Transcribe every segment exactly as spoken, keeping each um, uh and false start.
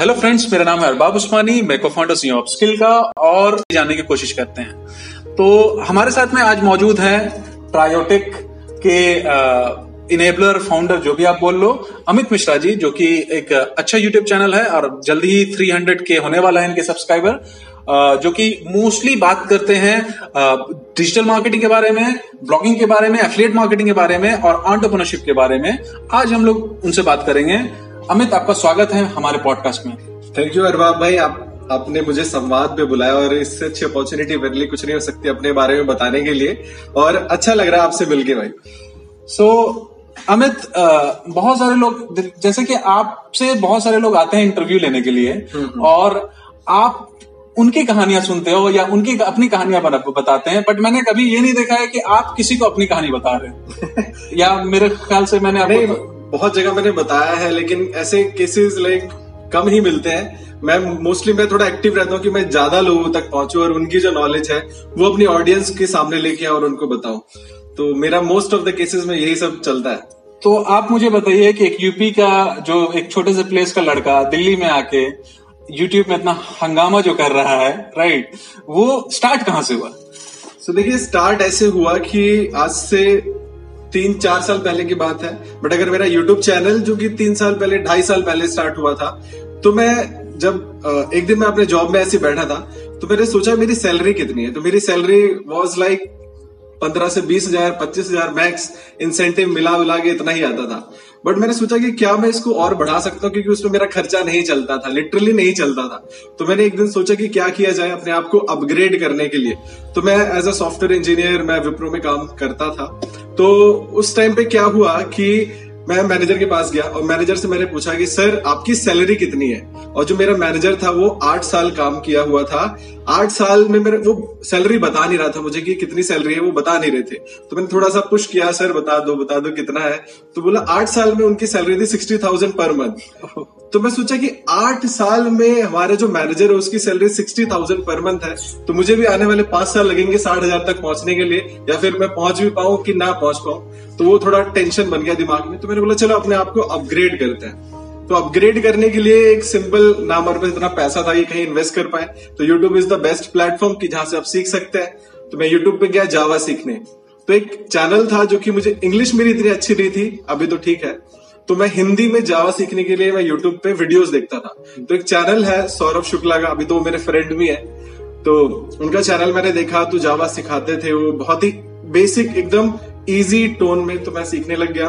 Hello friends, मेरा नाम है अरबाब उस्मानी, मैं को-फाउंडर हूं अपस्किल का, और जानने की कोशिश करते हैं। तो हमारे साथ में आज मौजूद है ट्रायोटिक के इनेबलर, फाउंडर, जो भी आप बोल लो, अमित मिश्रा जी, जो कि एक अच्छा यूट्यूब चैनल है और जल्दी ही तीन सौ के होने वाला है इनके सब्सक्राइबर, जो कि मोस्टली बात करते हैं डिजिटल मार्केटिंग के बारे में, ब्लॉगिंग के बारे में, एफिलिएट मार्केटिंग के बारे में और एंटरप्रेन्योरशिप के बारे में। आज हम लोग उनसे बात करेंगे। अमित, आपका स्वागत है हमारे पॉडकास्ट में। थैंक यू अरबाब भाई, आप आपने मुझे संवाद पे बुलाया और इससे अच्छी अपॉर्चुनिटी मेरे लिए कुछ नहीं हो सकती अपने बारे में बताने के लिए, और अच्छा लग रहा है आपसे मिलके भाई। सो so, अमित, बहुत सारे लोग, जैसे कि आपसे बहुत सारे लोग आते हैं इंटरव्यू लेने के लिए, और आप उनकी कहानियां सुनते हो या उनकी अपनी कहानियां बताते हैं, बट मैंने कभी ये नहीं देखा है कि आप किसी को अपनी कहानी बता रहे हैं। या मेरे ख्याल से मैंने आपको बहुत जगह मैंने बताया है, लेकिन ऐसे केसेस लाइक कम ही मिलते हैं। मैं मोस्टली मैं थोड़ा एक्टिव रहता हूँ कि मैं ज्यादा लोगों तक पहुंचूं और उनकी जो नॉलेज है वो अपनी ऑडियंस के सामने लेके आऊं और उनको बताऊं। तो मेरा मोस्ट ऑफ द केसेस में यही सब चलता है। तो आप मुझे बताइए कि एक यूपी का, जो एक छोटे से प्लेस का लड़का दिल्ली में आके यूट्यूब में इतना हंगामा जो कर रहा है, राइट, वो स्टार्ट कहाँ से हुआ? सो देखिए, स्टार्ट ऐसे हुआ कि आज से तीन चार साल पहले की बात है, बट अगर मेरा यूट्यूब चैनल, जो कि तीन साल पहले ढाई साल पहले स्टार्ट हुआ था, तो मैं जब एक दिन मैं अपने जॉब में ऐसे बैठा था, तो मैंने सोचा मेरी सैलरी कितनी है। तो मेरी सैलरी वाज लाइक पंद्रह से बीस हजार पच्चीस हजार मैक्स, इंसेंटिव मिला मिला के इतना ही आता था। बट मैंने सोचा कि क्या मैं इसको और बढ़ा सकता हूँ, क्योंकि उसमें मेरा खर्चा नहीं चलता था, लिटरली नहीं चलता था। तो मैंने एक दिन सोचा कि क्या किया जाए अपने आप को अपग्रेड करने के लिए। तो मैं एज अ सॉफ्टवेयर इंजीनियर, मैं विप्रो में काम करता था। तो उस टाइम पे क्या हुआ कि मैं मैनेजर के पास गया और मैनेजर से मैंने पूछा कि सर आपकी सैलरी कितनी है। और जो मेरा मैनेजर था वो आठ साल काम किया हुआ था, आठ साल में मेरे वो सैलरी बता नहीं रहा था मुझे कि कितनी सैलरी है, वो बता नहीं रहे थे। तो मैंने थोड़ा सा पुश किया, सर बता दो बता दो कितना है। तो बोला आठ साल में उनकी सैलरी थी सिक्सटी थाउजेंड पर मंथ। तो मैं सोचा कि आठ साल में हमारे जो मैनेजर है उसकी salary sixty thousand per month है, तो मुझे भी आने वाले पांच साल लगेंगे साठ हजार तक पहुंचने के लिए, या फिर मैं पहुंच भी पाऊं कि ना पहुंच पाऊं। तो वो थोड़ा टेंशन बन गया दिमाग में। तो मैंने बोला चलो अपने आप को अपग्रेड करते हैं। तो अपग्रेड करने के लिए एक सिंपल, ना हमारे पास इतना पैसा था कि कहीं इन्वेस्ट कर पाए, तो YouTube is the best platform कि जहां से आप सीख सकते हैं। तो मैं यूट्यूब पे गया जावा सीखने। तो एक चैनल था जो कि मुझे, इंग्लिश मेरी इतनी अच्छी नहीं थी, अभी तो ठीक है, तो मैं हिंदी में जावा सीखने के लिए मैं यूट्यूब पे वीडियोस देखता था। तो एक चैनल है सौरभ शुक्ला का, अभी तो वो मेरे फ्रेंड भी है, तो उनका चैनल मैंने देखा, तो जावा सिखाते थे वो बहुत ही बेसिक, एकदम इजी टोन में। तो मैं सीखने लग गया।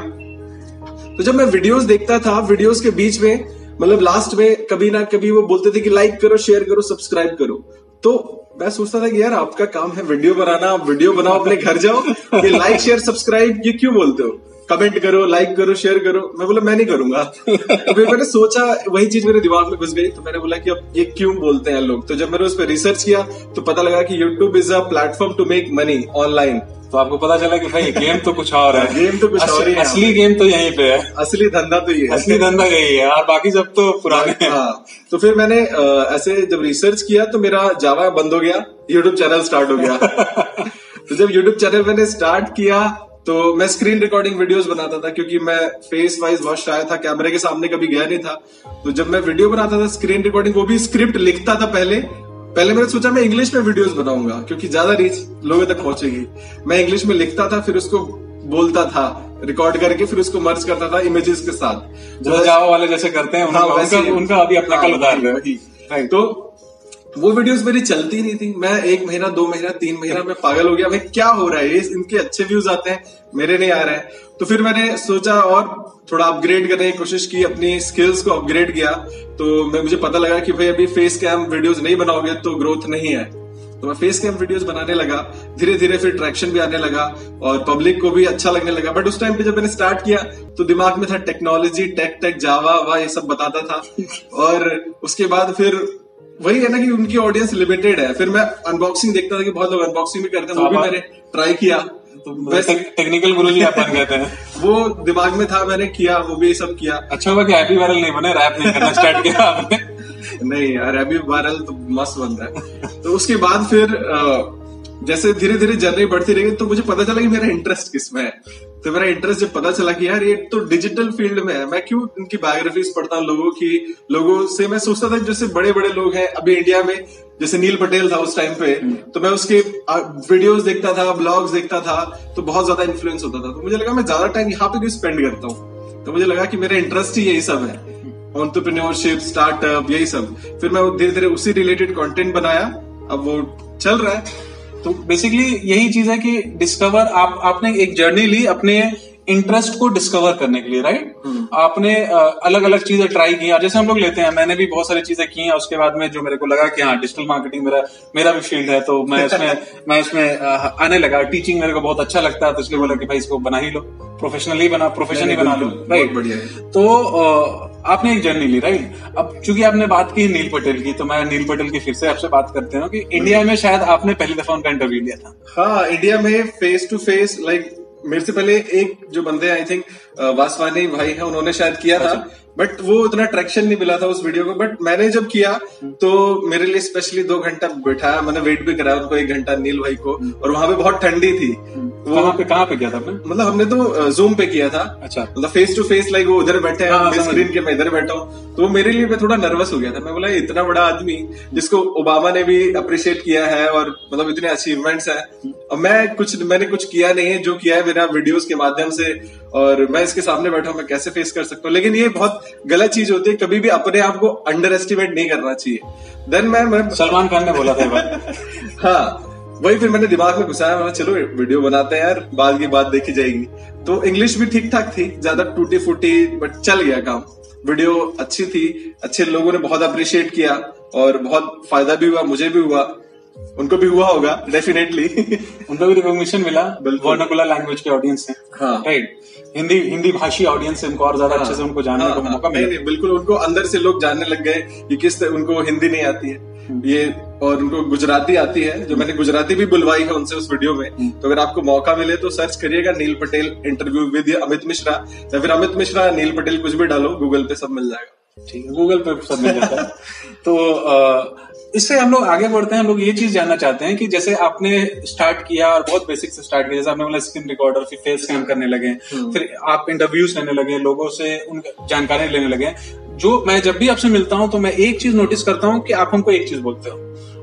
तो जब मैं वीडियोस देखता था, वीडियोस के बीच में, मतलब लास्ट में कभी ना कभी वो बोलते थे कि लाइक करो, शेयर करो, सब्सक्राइब करो। तो मैं सोचता था कि यार आपका काम है वीडियो बनाना, आप वीडियो बनाओ, अपने घर जाओ, ये लाइक शेयर सब्सक्राइब ये क्यों बोलते हो, कमेंट करो, लाइक करो, शेयर करो। मैं बोला मैं नहीं करूंगा। तो फिर मैंने सोचा, वही चीज मेरे दिमाग में घुस गई। तो मैंने बोला कि अब ये क्यों बोलते हैं लोग। तो जब मैंने उस पर रिसर्च किया तो पता लगा कि YouTube is a platform to make money online. तो आपको पता चला कि भाई गेम तो कुछ और है, गेम तो कुछ और ही है, असली गेम तो यहीं पे है, असली धंधा तो ये है, असली धंधा यही है, और बाकी सब तो पुराने हैं। हाँ, तो फिर मैंने ऐसे जब रिसर्च किया तो मेरा जावा बंद हो गया, यूट्यूब चैनल स्टार्ट हो गया। तो जब यूट्यूब चैनल मैंने स्टार्ट किया तो मैं स्क्रीन रिकॉर्डिंग वीडियोस बनाता था, क्योंकि मैं फेस वाइज बहुत शाय था, कैमरे के सामने कभी गया नहीं था। तो जब मैं वीडियो बनाता था स्क्रीन रिकॉर्डिंग, वो भी स्क्रिप्ट लिखता था पहले। पहले मैंने सोचा मैं इंग्लिश में वीडियोस बनाऊंगा क्योंकि ज्यादा रीच लोगों तक पहुंचेगी। मैं इंग्लिश में लिखता था, फिर उसको बोलता था, रिकॉर्ड करके फिर उसको मर्ज करता था इमेजेस के साथ, जो जावा वाले जैसे करते हैं। हाँ, वैसे उनका अभी अपना कल उतार रहे। तो वो वीडियोस मेरी चलती नहीं थी। मैं एक महीना, दो महीना, तीन महीना में पागल हो गया, भाई क्या हो रहा है, इनके अच्छे व्यूज आते हैं, मेरे नहीं आ रहे हैं। तो फिर मैंने सोचा और थोड़ा अपग्रेड करने की कोशिश की, अपनी स्किल्स को अपग्रेड किया। तो मैं, मुझे पता लगा कि भाई अभी फेस कैम वीडियोस नहीं बनाओगे तो ग्रोथ नहीं है। तो मैं फेस कैम वीडियोस बनाने लगा धीरे धीरे, फिर ट्रैक्शन भी आने लगा और पब्लिक को भी अच्छा लगने लगा। बट उस टाइम पे जब मैंने स्टार्ट किया तो दिमाग में था टेक्नोलॉजी, टेक टेक जावा वा ये सब बताता था। और उसके बाद फिर वही है ना कि उनकी ऑडियंस लिमिटेड है। फिर मैं अनबॉक्सिंग देखता था कि बहुत लोग अनबॉक्सिंग भी करते हैं, वो भी मैंने ट्राई किया। तो टेक्निकल गुरुजी आप कहते हैं, वो दिमाग में था, मैंने किया, वो भी सब किया। अच्छा हुआ कि हैप्पी वायरल नहीं बने, रैप नहीं करना स्टार्ट किया आपने। नहीं यार, हैप्पी वायरल तो मस्त बनता है। तो उसके बाद फिर जैसे धीरे धीरे जर्नी बढ़ती रही, तो मुझे पता चला कि मेरा इंटरेस्ट किसमें है। तो मेरा इंटरेस्ट जब पता चला कि यार ये तो डिजिटल फील्ड में है, मैं क्यों इनकी बायोग्राफीज पढ़ता हूँ लोगों की, लोगों से मैं सोचता था जैसे बड़े बड़े लोग हैं अभी इंडिया में, जैसे नील पटेल था उस टाइम पे, तो मैं उसके वीडियोस देखता था, ब्लॉग्स देखता था, तो बहुत ज्यादा इन्फ्लुएंस होता था। तो मुझे लगा मैं ज्यादा टाइम यहाँ पे क्यों स्पेंड करता हूँ, तो मुझे लगा कि मेरा इंटरेस्ट ही यही सब है, एंटरप्रेन्योरशिप, स्टार्टअप, यही सब। फिर मैं धीरे धीरे उसी रिलेटेड कंटेंट बनाया, अब वो चल रहा है। तो बेसिकली यही चीज है कि डिस्कवर, आप आपने एक जर्नी ली अपने इंटरेस्ट को डिस्कवर करने के लिए, राइट? आपने अलग अलग चीजें ट्राई की, जैसे हम लोग लेते हैं, मैंने भी बहुत सारी चीजें की हैं। उसके बाद में जो मेरे को लगा कि हाँ डिजिटल मार्केटिंग मेरा मेरा भी फील्ड है, तो मैं इसमें मैं इसमें आने लगा। टीचिंग मेरे को बहुत अच्छा लगता है, तो इसलिए बोला कि भाई इसको बना ही लो, प्रोफेशनली बना प्रोफेशन ही बना लो, राइट? बढ़िया। तो आपने एक जर्नी ली, राइट? अब चूंकि आपने बात की नील पटेल की, तो मैं नील पटेल की फिर से आपसे बात करते हूँ कि इंडिया में शायद आपने पहली दफा उनका इंटरव्यू लिया था। हाँ, इंडिया में फेस टू फेस, लाइक मेरे से पहले एक जो बंदे आई थिंक वासवानी भाई है, उन्होंने शायद किया था, बट वो इतना ट्रैक्शन नहीं मिला था उस वीडियो को। बट मैंने जब किया तो मेरे लिए स्पेशली दो घंटा बैठाया, मैंने वेट भी कराया उनको एक घंटा, नील भाई को, और वहां पे बहुत ठंडी थी। वहां पे कहाँ पे किया था आपने? मतलब हमने तो जूम पे किया था। अच्छा। मतलब फेस टू फेस, लाइक वो उधर बैठे हैं स्क्रीन के, मैं इधर बैठा हूँ, तो मेरे लिए मैं थोड़ा नर्वस हो गया था। मैं बोला इतना बड़ा आदमी जिसको ओबामा ने भी अप्रिशिएट किया है और मतलब इतने अचीवमेंट्स हैं, और मैं कुछ मैंने कुछ किया नहीं है, जो किया है मेरा वीडियोज के माध्यम से, और मैं इसके सामने बैठा हूँ, मैं कैसे फेस कर सकता हूँ। लेकिन ये बहुत गलत चीज होती है, कभी भी अपने आप को अंडर एस्टिमेट नहीं करना चाहिए। देन मैं, मैं सलमान खान ने बोला था हाँ वही, फिर मैंने दिमाग में घुसाया, चलो वीडियो बनाते हैं यार, बाद की बात देखी जाएगी। तो इंग्लिश भी ठीक ठाक थी, ज्यादा टूटी फूटी, बट चल गया काम। वीडियो अच्छी थी, अच्छे लोगों ने बहुत अप्रिशिएट किया और बहुत फायदा भी हुआ, मुझे भी हुआ, उनको भी हुआ होगा डेफिनेटली उनको भी रिकॉग्निशन मिला, वर्नाकुलर लैंग्वेज के ऑडियंस से, राइट? हिंदी हिंदी भाषी ऑडियंस से उनको और ज्यादा अच्छे से उनको जानने का मौका मिला। बिल्कुल, उनको अंदर से लोग जानने लग गए कि किस तरह उनको हिंदी नहीं आती है ये, और उनको गुजराती आती है, जो मैंने गुजराती भी बुलवाई है उनसे उस वीडियो में। तो अगर आपको मौका मिले तो सर्च करिएगा नील पटेल इंटरव्यू विद अमित मिश्रा, या फिर अमित मिश्रा नील पटेल, कुछ भी डालो गूगल पे, सब मिल जाएगा। ठीक है, गूगल पे सब मिल जाता है। तो आ, इससे हम लोग आगे बढ़ते हैं। हम लोग ये चीज जानना चाहते हैं कि जैसे आपने स्टार्ट किया और बहुत बेसिक से स्टार्ट किया, जैसे आपने बोला स्क्रीन रिकॉर्डर, फिर फेस कैम करने लगे, फिर आप इंटरव्यूज लेने लगे, लोगों से उनकी जानकारी लेने लगे। जो मैं जब भी आपसे मिलता हूँ तो मैं एक चीज नोटिस करता हूँ कि आप हमको एक चीज बोलते हो,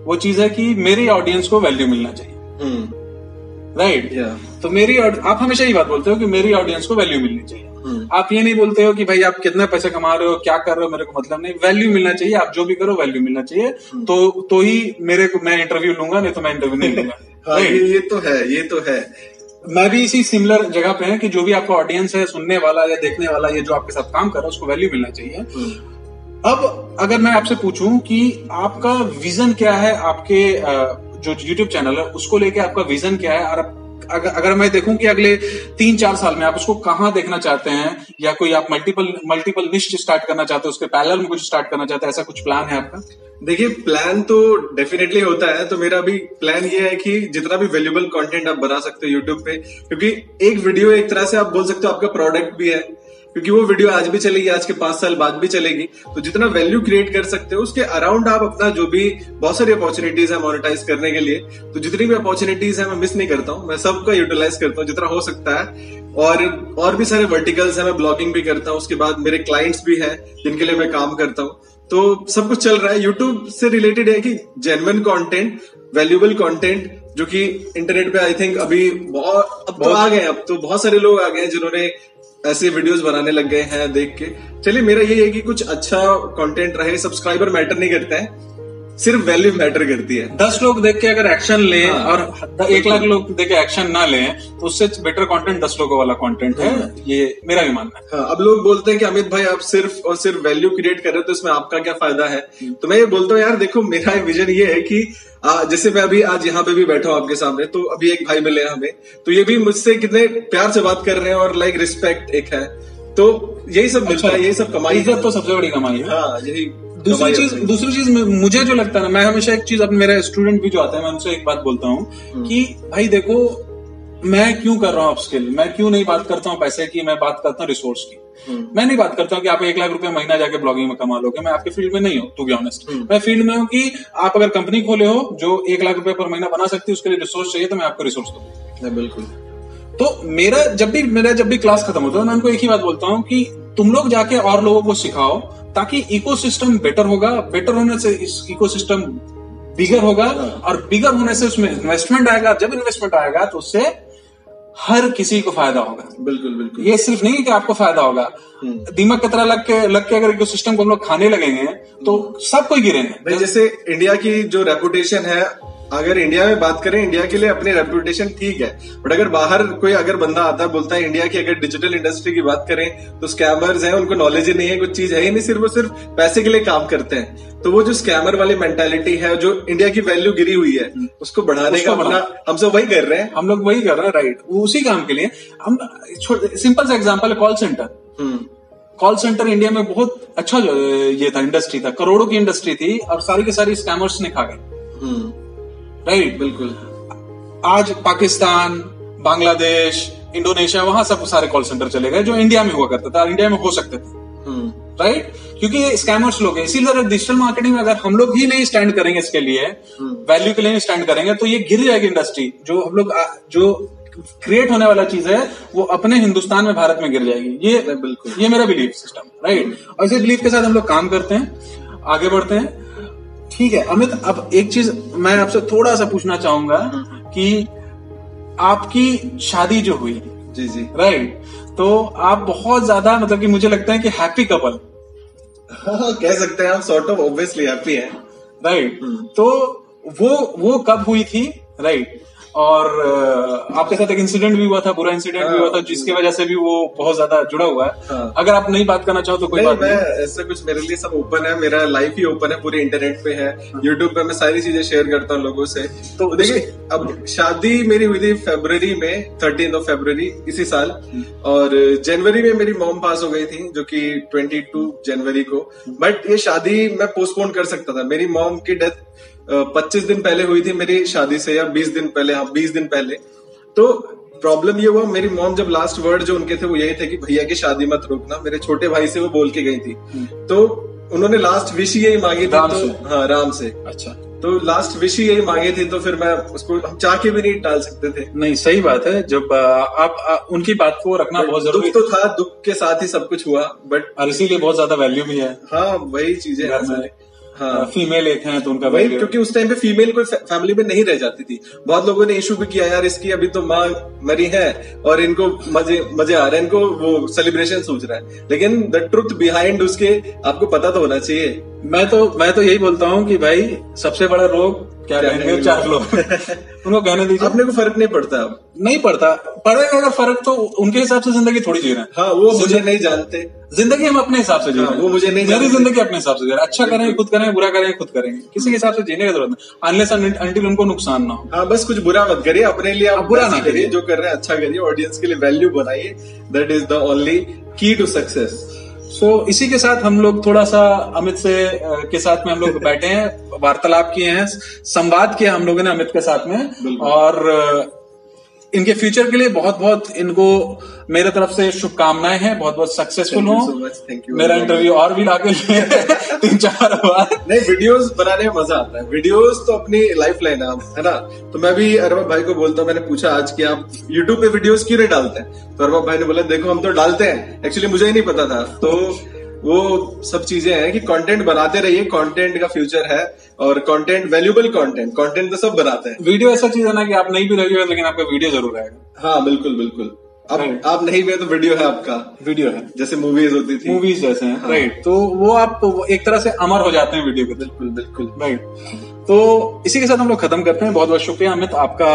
वो चीज है कि मेरे ऑडियंस को वैल्यू मिलना चाहिए, राइट? तो मेरी, आप हमेशा ये बात बोलते हो कि मेरी ऑडियंस को वैल्यू मिलनी चाहिए। आप ये नहीं बोलते हो कि भाई आप कितना पैसा कमा रहे हो, क्या कर रहे हो, मेरे को मतलब नहीं, वैल्यू मिलना चाहिए, आप जो भी करो वैल्यू मिलना चाहिए, तो तो ही मेरे को, मैं इंटरव्यू लूंगा, नहीं तो मैं इंटरव्यू नहीं लूंगा। हाँ, ये तो है, ये तो है। मैं भी इसी सिमिलर जगह पे है कि जो भी आपका ऑडियंस है, सुनने वाला या देखने वाला, ये जो आपके साथ काम कर रहा है, उसको वैल्यू मिलना चाहिए। अब अगर मैं आपसे पूछूं कि आपका विजन क्या है, आपके जो यूट्यूब चैनल है उसको लेके आपका विजन क्या है, और अगर अगर मैं देखूं कि अगले तीन चार साल में आप उसको कहाँ देखना चाहते हैं, या कोई आप मल्टीपल मल्टीपल निश्च स्टार्ट करना चाहते हो, उसके पैरेलल में कुछ स्टार्ट करना चाहते हैं, ऐसा कुछ प्लान है आपका? देखिए, प्लान तो डेफिनेटली होता है। तो मेरा भी प्लान ये है कि जितना भी वैल्यूएबल कंटेंट आप बना सकते हो यूट्यूब पे, क्योंकि एक वीडियो एक तरह से आप बोल सकते हो आपका प्रोडक्ट भी है, क्योंकि वो वीडियो आज भी चलेगी, आज के पांच साल बाद भी चलेगी। तो जितना वैल्यू क्रिएट कर सकते हो उसके अराउंड आप अपना, जो भी बहुत सारी अपॉर्चुनिटीज है मोनेटाइज करने के लिए, तो जितनी भी अपॉर्चुनिटीज है मैं मिस नहीं करता हूँ, मैं सबका यूटिलाइज करता हूँ जितना हो सकता है। और और भी सारे वर्टिकल्स हैं, मैं ब्लॉगिंग भी करता हूँ, उसके बाद मेरे क्लाइंट्स भी हैं जिनके लिए मैं काम करता हूँ, तो सब कुछ चल रहा है। यूट्यूब से रिलेटेड है कि जेन्युइन कंटेंट, वैल्यूएबल कंटेंट, जो कि इंटरनेट पे आई थिंक अभी बहुत, अब तो आ गए, अब तो बहुत सारे लोग आ गए हैं जिन्होंने ऐसे वीडियोस बनाने लग गए हैं देख के। चलिए, मेरा ये है कि कुछ अच्छा कंटेंट रहे, सब्सक्राइबर मैटर नहीं करता है, सिर्फ वैल्यू मैटर करती है। दस लोग देख के अगर एक्शन ले, हाँ, और एक लाख लोग देख के एक्शन ना ले, तो उससे बेटर कंटेंट दस लोगों वाला कंटेंट है, ये मेरा भी मानना है। हाँ, अब लोग बोलते हैं कि अमित भाई आप सिर्फ और सिर्फ वैल्यू क्रिएट कर रहे हो, तो इसमें आपका क्या फायदा है? तो मैं ये बोलता हूँ यार देखो, मेरा विजन ये है कि आ, जैसे मैं अभी आज यहाँ पे भी बैठा हूँ आपके सामने, तो अभी एक भाई मिले हमें, तो ये भी मुझसे कितने प्यार से बात कर रहे हैं, और लाइक रिस्पेक्ट एक है, तो यही सब मिलता है, यही सब कमाई है, तो सबसे बड़ी कमाई है। हाँ, यही दूसरी चीज दूसरी चीज मुझे जो लगता है ना, मैं हमेशा एक चीज, अपने मेरे स्टूडेंट भी जो आते हैं, मैं उनसे एक बात बोलता हूँ कि भाई देखो, मैं क्यों कर रहा हूँ अपस्किल, मैं क्यों नहीं बात करता हूँ पैसे की, मैं बात करता हूँ रिसोर्स की। मैं नहीं बात करता हूँ कि आप एक लाख रुपए महीना जाके ब्लॉगिंग में कमा लोगे, मैं आपके फील्ड में नहीं हूँ, टू बी ऑनेस्ट। मैं फील्ड में हूँ कि आप अगर कंपनी खोले हो जो एक लाख रुपए पर महीना बना सकती है, उसके लिए रिसोर्स चाहिए, तो मैं आपको रिसोर्स दूंगा। बिल्कुल। तो मेरा जब भी मेरा जब भी क्लास खत्म होता है मैं उनको एक ही बात बोलता हूँ कि तुम लोग जाके और लोगों को सिखाओ, ताकि इकोसिस्टम बेटर होगा, बेटर होने से इस इकोसिस्टम बिगर होगा और बिगर होने से उसमें इन्वेस्टमेंट आएगा, जब इन्वेस्टमेंट आएगा तो उससे हर किसी को फायदा होगा। बिल्कुल बिल्कुल, ये सिर्फ नहीं कि आपको फायदा होगा, दिमाग कतरा लग के लग के अगर इकोसिस्टम को हम लोग खाने लगेंगे तो सब कोई गिरेंगे। जैसे इंडिया की जो रेपुटेशन है, अगर इंडिया में बात करें, इंडिया के लिए अपनी रेपुटेशन ठीक है, बट अगर बाहर कोई अगर बंदा आता है बोलता है इंडिया की अगर डिजिटल इंडस्ट्री की बात करें तो स्कैमर्स हैं, उनको नॉलेज ही नहीं है, कुछ चीज है ही नहीं, सिर्फ वो सिर्फ पैसे के लिए काम करते हैं। तो वो जो स्कैमर वाली मेंटालिटी है, जो इंडिया की वैल्यू गिरी हुई है, उसको बढ़ाने उसको का हम सब वही कर रहे हैं, हम लोग वही कर रहे हैं। राइट, उसी काम के लिए हम सिंपल सा एग्जाम्पल है call centre. Call centre India में बहुत अच्छा ये था, इंडस्ट्री था, करोड़ों की इंडस्ट्री थी और सारी के सारी स्कैमर्स ने खा गए। राइट, बिल्कुल। आज पाकिस्तान, बांग्लादेश, इंडोनेशिया, वहां सब सारे कॉल सेंटर चले गए जो इंडिया में हुआ करता था, इंडिया में हो सकते थे। राइट, क्योंकि ये स्कैमर्स लोग हैं। इसीलिए डिजिटल मार्केटिंग में अगर हम लोग ही नहीं स्टैंड करेंगे, इसके लिए वैल्यू के लिए नहीं स्टैंड करेंगे, तो ये गिर जाएगी इंडस्ट्री। जो हम लोग जो क्रिएट होने वाला चीज है वो अपने हिंदुस्तान में, भारत में गिर जाएगी। ये बिल्कुल, ये मेरा बिलीफ सिस्टम। राइट, और इसी बिलीफ के साथ हम लोग काम करते हैं, आगे बढ़ते हैं। ठीक है अमित, अब एक चीज मैं आपसे थोड़ा सा पूछना चाहूंगा कि आपकी शादी जो हुई, जी जी राइट, तो आप बहुत ज्यादा, मतलब कि मुझे लगता है कि हैप्पी कपल कह सकते हैं आप, सॉर्ट ऑफ ऑब्वियसली हैप्पी है। राइट, तो वो वो कब हुई थी? राइट, और आपके साथ एक इंसिडेंट भी हुआ था, बुरा इंसिडेंट हाँ, भी हुआ था, जिसकी वजह से भी वो बहुत ज्यादा जुड़ा हुआ है। हाँ, अगर आप नहीं बात करना चाहो तो कोई बात नहीं, ऐसा कुछ मेरे लिए सब ओपन है, मेरा लाइफ ही ओपन है, पूरे इंटरनेट पे है, यूट्यूब पे मैं सारी चीजें शेयर करता हूँ लोगों से। तो देखिए, अब शादी मेरी हुई थी फरवरी में, थर्टीन ऑफ फरवरी इसी साल, और जनवरी में मेरी मॉम पास हो गई थी, जो की ट्वेंटी टू जनवरी को। बट ये शादी मैं पोस्टपोन कर सकता था, मेरी मॉम की डेथ पच्चीस दिन पहले हुई थी मेरी शादी से, या बीस दिन पहले, हाँ बीस दिन पहले। तो प्रॉब्लम ये हुआ, मेरी मॉम जब लास्ट वर्ड जो उनके थे वो यही थे कि भैया की शादी मत रोकना, मेरे छोटे भाई से वो बोल के गई थी। तो उन्होंने लास्ट विश यही मांगी थी, तो हाँ राम से, अच्छा, तो लास्ट विश यही मांगी थी, तो फिर मैं उसको, हम चाह के भी नहीं टाल सकते थे। नहीं, सही बात है, जब आप आ, उनकी बात को रखना बहुत जरूरी तो था, दुख के साथ ही सब कुछ हुआ, बट और इसीलिए बहुत ज्यादा वैल्यू भी है। हाँ, वही चीजें, हाँ, फीमेल एक है तो उनका भाई, क्योंकि उस टाइम पे फीमेल कोई फैमिली में नहीं रह जाती थी। बहुत लोगों ने इशू भी किया, यार इसकी अभी तो माँ मरी है और इनको मजे मजे आ रहे हैं, इनको वो सेलिब्रेशन सूझ रहा है, लेकिन द ट्रुथ बिहाइंड उसके आपको पता तो होना चाहिए। मैं तो मैं तो यही बोलता हूँ कि भाई सबसे बड़ा रोग क्या कहेंगे, चार लोग उनको कहने दीजिए, अपने को फर्क नहीं पड़ता, अब नहीं पड़ता, पड़ेगा अगर फर्क तो उनके हिसाब से जिंदगी थोड़ी जी रहे हैं। हाँ, वो मुझे नहीं जानते, जिंदगी हम अपने हिसाब से जी रहे हैं, वो मुझे नहीं जानते, मेरी जिंदगी अपने हिसाब से जी रहे हैं, अच्छा करें खुद करें, बुरा करें खुद करेंगे, किसी के हिसाब से जीने की जरूरत नहीं, अनलेस अंटिल उनको नुकसान ना हो। हाँ, बस कुछ बुरा मत करिए, अपने लिए आप बुरा ना करिए, जो कर रहे हैं अच्छा करिए, ऑडियंस के लिए वैल्यू बनाइए, that is the only key to success. So so, इसी के साथ हम लोग थोड़ा सा अमित से के साथ में हम लोग बैठे हैं, वार्तालाप किए हैं, संवाद किया हम लोगों ने अमित के साथ में, और इनके फ्यूचर के लिए बहुत बहुत इनको मेरे तरफ से शुभकामनाएं हैं, बहुत बहुत सक्सेसफुल हो। मेरा इंटरव्यू और भी लाके तीन चार बार नहीं, वीडियोस बनाने में मजा आता है, वीडियोस तो अपनी लाइफ लाइन है ना। तो मैं भी अरबाब भाई को बोलता हूँ, मैंने पूछा आज कि आप यूट्यूब पे वीडियोस क्यों नहीं डालते हैं, तो अरबाब भाई ने बोला देखो हम तो डालते हैं, एक्चुअली मुझे ही नहीं पता था। तो वो सब चीजें हैं कि कंटेंट बनाते रहिए, कंटेंट का फ्यूचर है, और कंटेंट, वैल्यूएबल कंटेंट, कंटेंट तो सब बनाते हैं। वीडियो ऐसा चीज है ना कि आप नहीं भी रहिएगा लेकिन आपका वीडियो जरूर आएगा। हाँ बिल्कुल बिल्कुल, आप आप नहीं भी है तो वीडियो है, आपका वीडियो है, जैसे मूवीज होती थी, मूवीज जैसे हैं। राइट, तो वो आप एक तरह से अमर हो जाते हैं वीडियो के। बिल्कुल बिल्कुल, राइट। तो इसी के साथ हम लोग खत्म करते हैं, बहुत बहुत शुक्रिया अमित आपका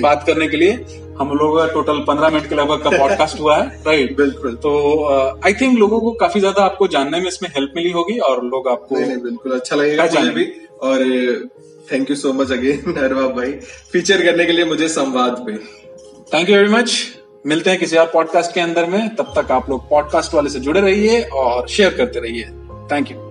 बात करने के लिए। हम लोग टोटल पंद्रह मिनट के लगभग का पॉडकास्ट हुआ है। राइट, बिल्कुल। तो आई थिंक लोगों को काफी ज्यादा आपको जानने में इसमें हेल्प मिली होगी, और लोग आपको नहीं, नहीं, बिल्कुल अच्छा लगेगा मुझे भी। और thank you so much again Arbab भाई फीचर करने के लिए मुझे संवाद पे। थैंक यू वेरी मच, मिलते हैं किसी और पॉडकास्ट के अंदर में, तब तक आप लोग पॉडकास्ट वाले से जुड़े रहिए और शेयर करते रहिए। Thank you.